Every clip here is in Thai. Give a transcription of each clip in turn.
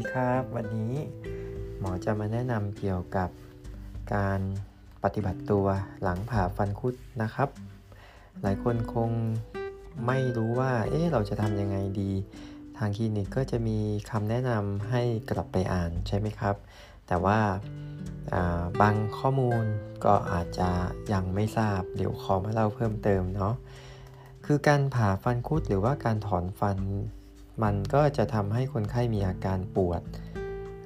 ดีครับวันนี้หมอจะมาแนะนำเกี่ยวกับการปฏิบัติตัวหลังผ่าฟันคุดนะครับหลายคนคงไม่รู้ว่าเราจะทำยังไงดีทางคลินิกก็จะมีคำแนะนำให้กลับไปอ่านใช่ไหมครับแต่ว่าบางข้อมูลก็อาจจะยังไม่ทราบเดี๋ยวขอมาเล่าเพิ่มเติมเนาะคือการผ่าฟันคุดหรือว่าการถอนฟันมันก็จะทำให้คนไข้มีอาการปวด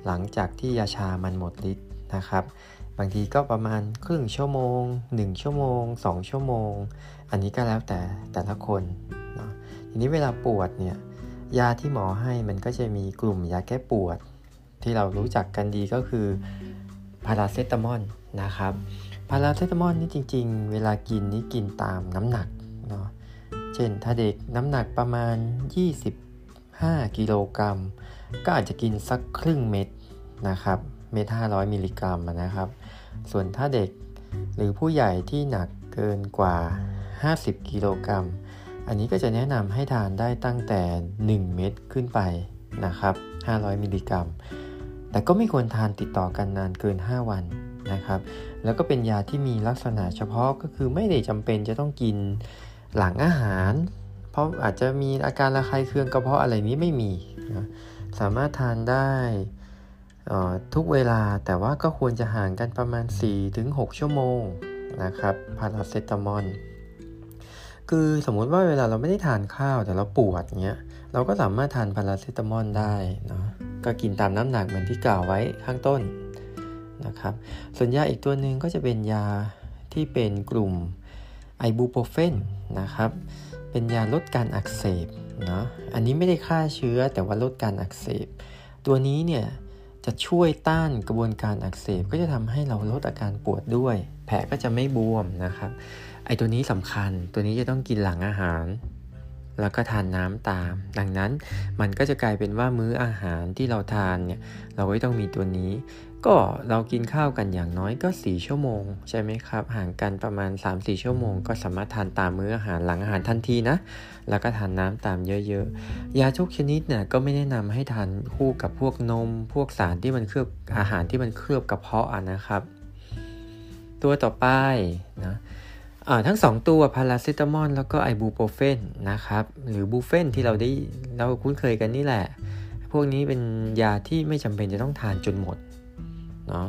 หลังจากที่ยาชามันหมดฤทธิ์นะครับบางทีก็ประมาณครึ่งชั่วโมง1ชั่วโมง2ชั่วโมงอันนี้ก็แล้วแต่ละคนเนาะทีนี้เวลาปวดเนี่ยยาที่หมอให้มันก็จะมีกลุ่มยาแก้ปวดที่เรารู้จักกันดีก็คือพาราเซตามอลนะครับพาราเซตามอลนี่จริงๆเวลากินนี่กินตามน้ำหนักเนาะเช่นถ้าเด็กน้ำหนักประมาณ25กิโลกรัมก็อาจจะกินสักครึ่งเม็ดนะครับเม็ด500มิลลิกรัมนะครับส่วนถ้าเด็กหรือผู้ใหญ่ที่หนักเกินกว่า50กิโลกรัมอันนี้ก็จะแนะนำให้ทานได้ตั้งแต่1เม็ดขึ้นไปนะครับ500มิลลิกรัมแต่ก็ไม่ควรทานติดต่อกันนานเกิน5วันนะครับแล้วก็เป็นยาที่มีลักษณะเฉพาะก็คือไม่ได้จำเป็นจะต้องกินหลังอาหารเพราะอาจจะมีอาการระคายเคืองกระเพาะอะไรนี้ไม่มีนะสามารถทานได้ทุกเวลาแต่ว่าก็ควรจะห่างกันประมาณ 4-6 ชั่วโมงนะครับพาราเซตามอลคือสมมุติว่าเวลาเราไม่ได้ทานข้าวแต่เราปวดเงี้ยเราก็สามารถทานพาราเซตามอลได้เนาะก็กินตามน้ำหนักเหมือนที่กล่าวไว้ข้างต้นนะครับส่วนยาอีกตัวหนึ่งก็จะเป็นยาที่เป็นกลุ่มไอบูโพรเฟนนะครับเป็นยาลดการอักเสบเนาะอันนี้ไม่ได้ฆ่าเชื้อแต่ว่าลดการอักเสบตัวนี้เนี่ยจะช่วยต้านกระบวนการอักเสบก็จะทำให้เราลดอาการปวดด้วยแผลก็จะไม่บวมนะครับไอตัวนี้สำคัญตัวนี้จะต้องกินหลังอาหารแล้วก็ทานน้ำตามดังนั้นมันก็จะกลายเป็นว่ามื้ออาหารที่เราทานเนี่ยเราก็ต้องมีตัวนี้ก็เรากินข้าวกันอย่างน้อยก็4ชั่วโมงใช่ไหมครับห่างกันประมาณ 3-4 ชั่วโมงก็สามารถทานตามมื้ออาหารหลังอาหารทันทีนะแล้วก็ทานน้ำตามเยอะๆยาทุกชนิดเนี่ยก็ไม่แนะนำให้ทานคู่กับพวกนมพวกสารที่มันเคลือบอาหารที่มันเคลือบกระเพาะนะครับตัวต่อไปนะทั้ง2ตัวพาราเซตามอลแล้วก็ไอบูโพรเฟนนะครับหรือบูเฟนที่เราคุ้นเคยกันนี่แหละพวกนี้เป็นยาที่ไม่จำเป็นจะต้องทานจนหมดเนาะ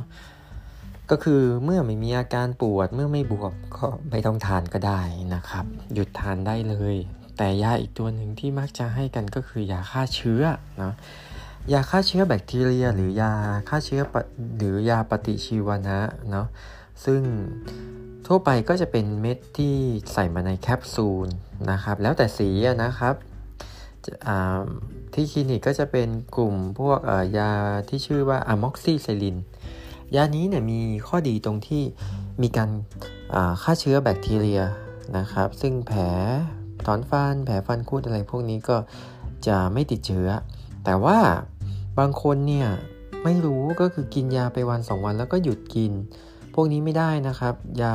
ก็คือเมื่อไม่มีอาการปวดเมื่อไม่บวมก็ไม่ต้องทานก็ได้นะครับหยุดทานได้เลยแต่ยาอีกตัวหนึ่งที่มักจะให้กันก็คือยาฆ่าเชื้อเนาะยาฆ่าเชื้อแบคทีเรียหรือยาฆ่าเชื้อหรือยาปฏิชีวนะเนาะซึ่งทั่วไปก็จะเป็นเม็ดที่ใส่มาในแคปซูลนะครับแล้วแต่สีนะครับที่คลินิกก็จะเป็นกลุ่มพวกยาที่ชื่อว่าอะม็อกซิซิลินยานี้เนี่ยมีข้อดีตรงที่มีการฆ่าเชื้อแบคทีเรียนะครับซึ่งแผลถอนฟันแผลฟันคุดอะไรพวกนี้ก็จะไม่ติดเชื้อแต่ว่าบางคนเนี่ยไม่รู้ก็คือกินยาไปวัน2วันแล้วก็หยุดกินพวกนี้ไม่ได้นะครับยา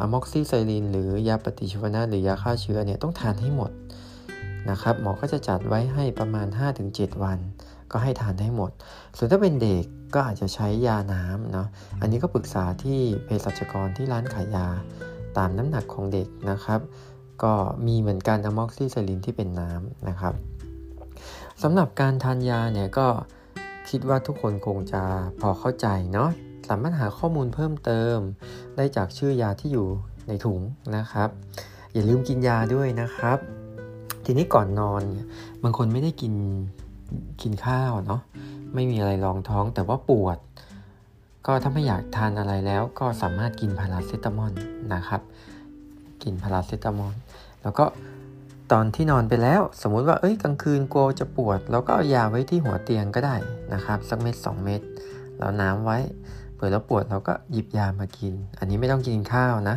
อะม็อกซิซิลินหรือยาปฏิชีวนะหรือยาฆ่าเชื้อเนี่ยต้องทานให้หมดนะครับหมอก็จะจัดไว้ให้ประมาณ 5-7 วันก็ให้ทานให้หมดส่วนถ้าเป็นเด็กก็อาจจะใช้ยาน้ำเนาะอันนี้ก็ปรึกษาที่เภสัชกรที่ร้านขายยาตามน้ำหนักของเด็กนะครับก็มีเหมือนกันอะม็อกซิซิลินที่เป็นน้ำนะครับสำหรับการทานยาเนี่ยก็คิดว่าทุกคนคงจะพอเข้าใจเนาะสามารถหาข้อมูลเพิ่มเติมได้จากชื่อยาที่อยู่ในถุงนะครับอย่าลืมกินยาด้วยนะครับทีนี้ก่อนนอนบางคนไม่ได้กินข้าวเนาะไม่มีอะไรรองท้องแต่ว่าปวดก็ถ้าไม่อยากทานอะไรแล้วก็สามารถกินพาราเซตามอลนะครับกินพาราเซตามอลแล้วก็ตอนที่นอนไปแล้วสมมุติว่ากลางคืนกลัวจะปวดเราก็เอายาไว้ที่หัวเตียงก็ได้นะครับสักเม็ด2เม็ดแล้วน้ำไว้เผื่อเราปวดเราก็หยิบยามากินอันนี้ไม่ต้องกินข้าวนะ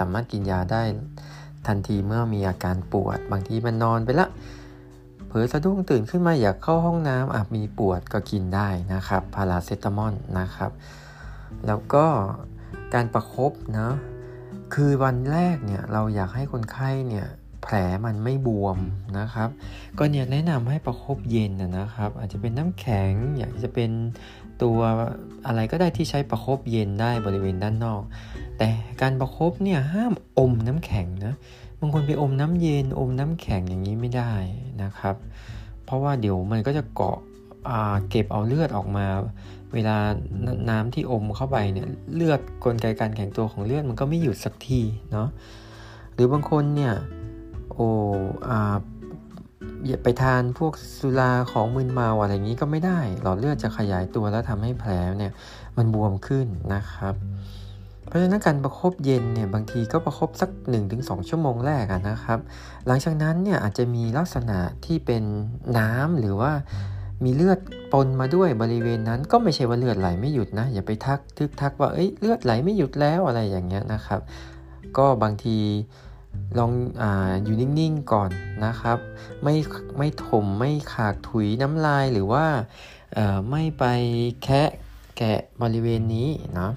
สามารถกินยาได้ทันทีเมื่อมีอาการปวดบางทีมันนอนไปละเผลอสะดุ้งตื่นขึ้นมาอยากเข้าห้องน้ำมีปวดก็กินได้นะครับพาราเซตามอลนะครับแล้วก็การประคบเนาะคือวันแรกเนี่ยเราอยากให้คนไข้เนี่ย แผลมันไม่บวมนะครับก็เนี่ยแนะนำให้ประคบเย็นนะครับอาจจะเป็นน้ำแข็งอยากจะเป็นตัวอะไรก็ได้ที่ใช้ประคบเย็นได้บริเวณด้านนอกแต่การประคบเนี่ยห้ามอมน้ำแข็งนะบางคนไปอมน้ำเย็นอมน้ำแข็งอย่างนี้ไม่ได้นะครับเพราะว่าเดี๋ยวมันก็จะเกาะเก็บเอาเลือดออกมาเวลาน้ำที่อมเข้าไปเนี่ยเลือดกลไกการแข็งตัวของเลือดมันก็ไม่หยุดสักทีเนาะหรือบางคนเนี่ยไปทานพวกสุราของมึนเมาอะไรอย่างนี้ก็ไม่ได้หลอดเลือดจะขยายตัวแล้วทำให้แผลเนี่ยมันบวมขึ้นนะครับเพราะฉะนั้นการประคบเย็นเนี่ยบางทีก็ประคบสัก 1-2 ชั่วโมงแรกนะครับหลังจากนั้นเนี่ยอาจจะมีลักษณะที่เป็นน้ำหรือว่ามีเลือดปนมาด้วยบริเวณนั้นก็ไม่ใช่ว่าเลือดไหลไม่หยุดนะอย่าไปทักว่าเลือดไหลไม่หยุดแล้วอะไรอย่างเงี้ยนะครับก็บางทีลองอยู่นิ่งๆก่อนนะครับไม่ถมไม่ขากถุยน้ำลายหรือว่าไม่ไปแกะบริเวณนี้เนาะ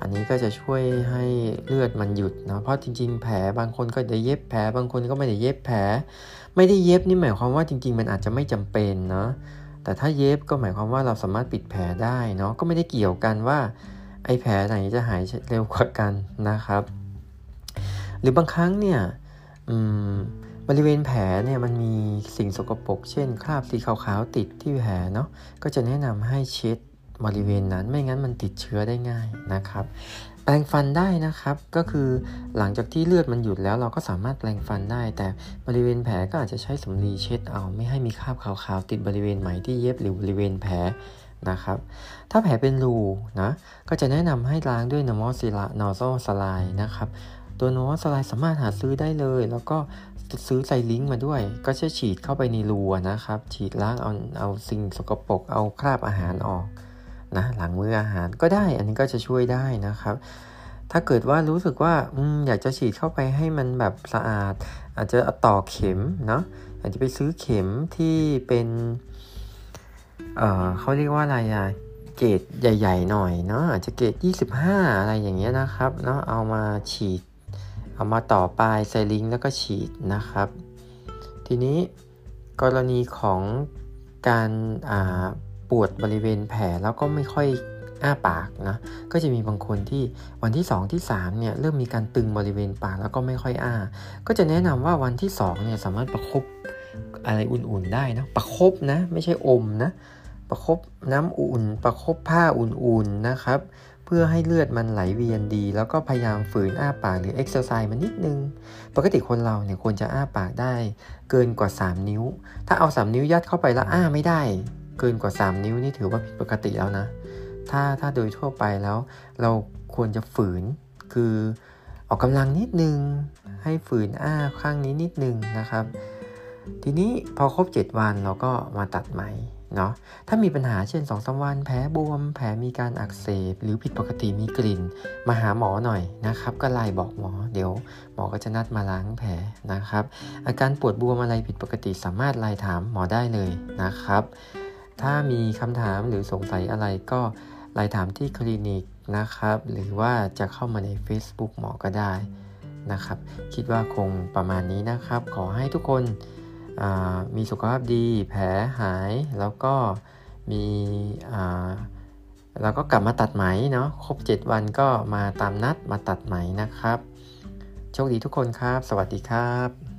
อันนี้ก็จะช่วยให้เลือดมันหยุดนะเพราะจริงๆแผลบางคนก็จะเย็บแผลบางคนก็ไม่ได้เย็บแผลไม่ได้เย็บนี่หมายความว่าจริงๆมันอาจจะไม่จำเป็นเนาะแต่ถ้าเย็บก็หมายความว่าเราสามารถปิดแผลได้เนาะก็ไม่ได้เกี่ยวกันว่าไอ้แผลไหนจะหายเร็วกว่ากันนะครับหรือบางครั้งเนี่ยบริเวณแผลเนี่ยมันมีสิ่งสกปรกเช่นคราบสีขาวๆติดที่แผลเนาะก็จะแนะนำให้เช็ดบริเวณนั้นไม่งั้นมันติดเชื้อได้ง่ายนะครับแปรงฟันได้นะครับก็คือหลังจากที่เลือดมันหยุดแล้วเราก็สามารถแปรงฟันได้แต่บริเวณแผลก็อาจจะใช้สำลีเช็ดเอาไม่ให้มีคราบขาวๆติดบริเวณไหมที่เย็บหรือบริเวณแผลนะครับถ้าแผลเป็นรูนะก็จะแนะนำให้ล้างด้วยนอร์มอลสไลด์นะครับตัวนอร์มอลสไลด์สามารถหาซื้อได้เลยแล้วก็ซื้อไซลิงมาด้วยก็จะฉีดเข้าไปในรูนะครับฉีดล้างเอาสิ่งสกปรกเอาคราบอาหารออกนะหลังมื้ออาหารก็ได้อันนี้ก็จะช่วยได้นะครับถ้าเกิดว่ารู้สึกว่าอยากจะฉีดเข้าไปให้มันแบบสะอาดอาจจะต่อเข็มเนาะอาจจะไปซื้อเข็มที่เป็นเขาเรียกว่าอะไรอะเกจใหญ่ๆหน่อยเนาะอาจจะเกจ25อะไรอย่างเงี้ยนะครับเนาะเอามาฉีดเอามาต่อปลายไซลิงแล้วก็ฉีดนะครับทีนี้กรณีของการปวดบริเวณแผลแล้วก็ไม่ค่อยอ้าปากนะก็จะมีบางคนที่วันที่2ที่3เนี่ยเริ่มมีการตึงบริเวณปากแล้วก็ไม่ค่อยอ้าก็จะแนะนำว่าวันที่2เนี่ยสามารถประคบอะไรอุ่นๆได้นะประคบนะไม่ใช่อมนะประคบน้ำอุ่นประคบผ้าอุ่นๆนะครับเพื่อให้เลือดมันไหลเวียนดีแล้วก็พยายามฝืนอ้าปากหรือเอ็กซ์ไซส์มันนิดนึงปกติคนเราเนี่ยควรจะอ้าปากได้เกินกว่า3นิ้วถ้าเอา3นิ้วยัดเข้าไปแล้วอ้าไม่ได้เกินกว่า3นิ้วนี่ถือว่าผิดปกติแล้วนะถ้าโดยทั่วไปแล้วเราควรจะฝืนคือออกกำลังนิดนึงให้ฝืนอ้าข้างนี้นิดนึงนะครับทีนี้พอครบ7วันเราก็มาตัดไหมเนาะถ้ามีปัญหาเช่น 2-3 วันแผลบวมแผลมีการอักเสบหรือผิดปกติมีกลิ่นมาหาหมอหน่อยนะครับก็ไลน์บอกหมอเดี๋ยวหมอก็จะนัดมาล้างแผลนะครับอาการปวดบวมอะไรผิดปกติสามารถไลน์ถามหมอได้เลยนะครับถ้ามีคำถามหรือสงสัยอะไรก็ไลน์ถามที่คลินิกนะครับหรือว่าจะเข้ามาใน Facebook หมอก็ได้นะครับคิดว่าคงประมาณนี้นะครับขอให้ทุกคนมีสุขภาพดีแผลหายแล้วก็แล้วก็กลับมาตัดไหมเนาะครบ7วันก็มาตามนัดมาตัดไหมนะครับโชคดีทุกคนครับสวัสดีครับ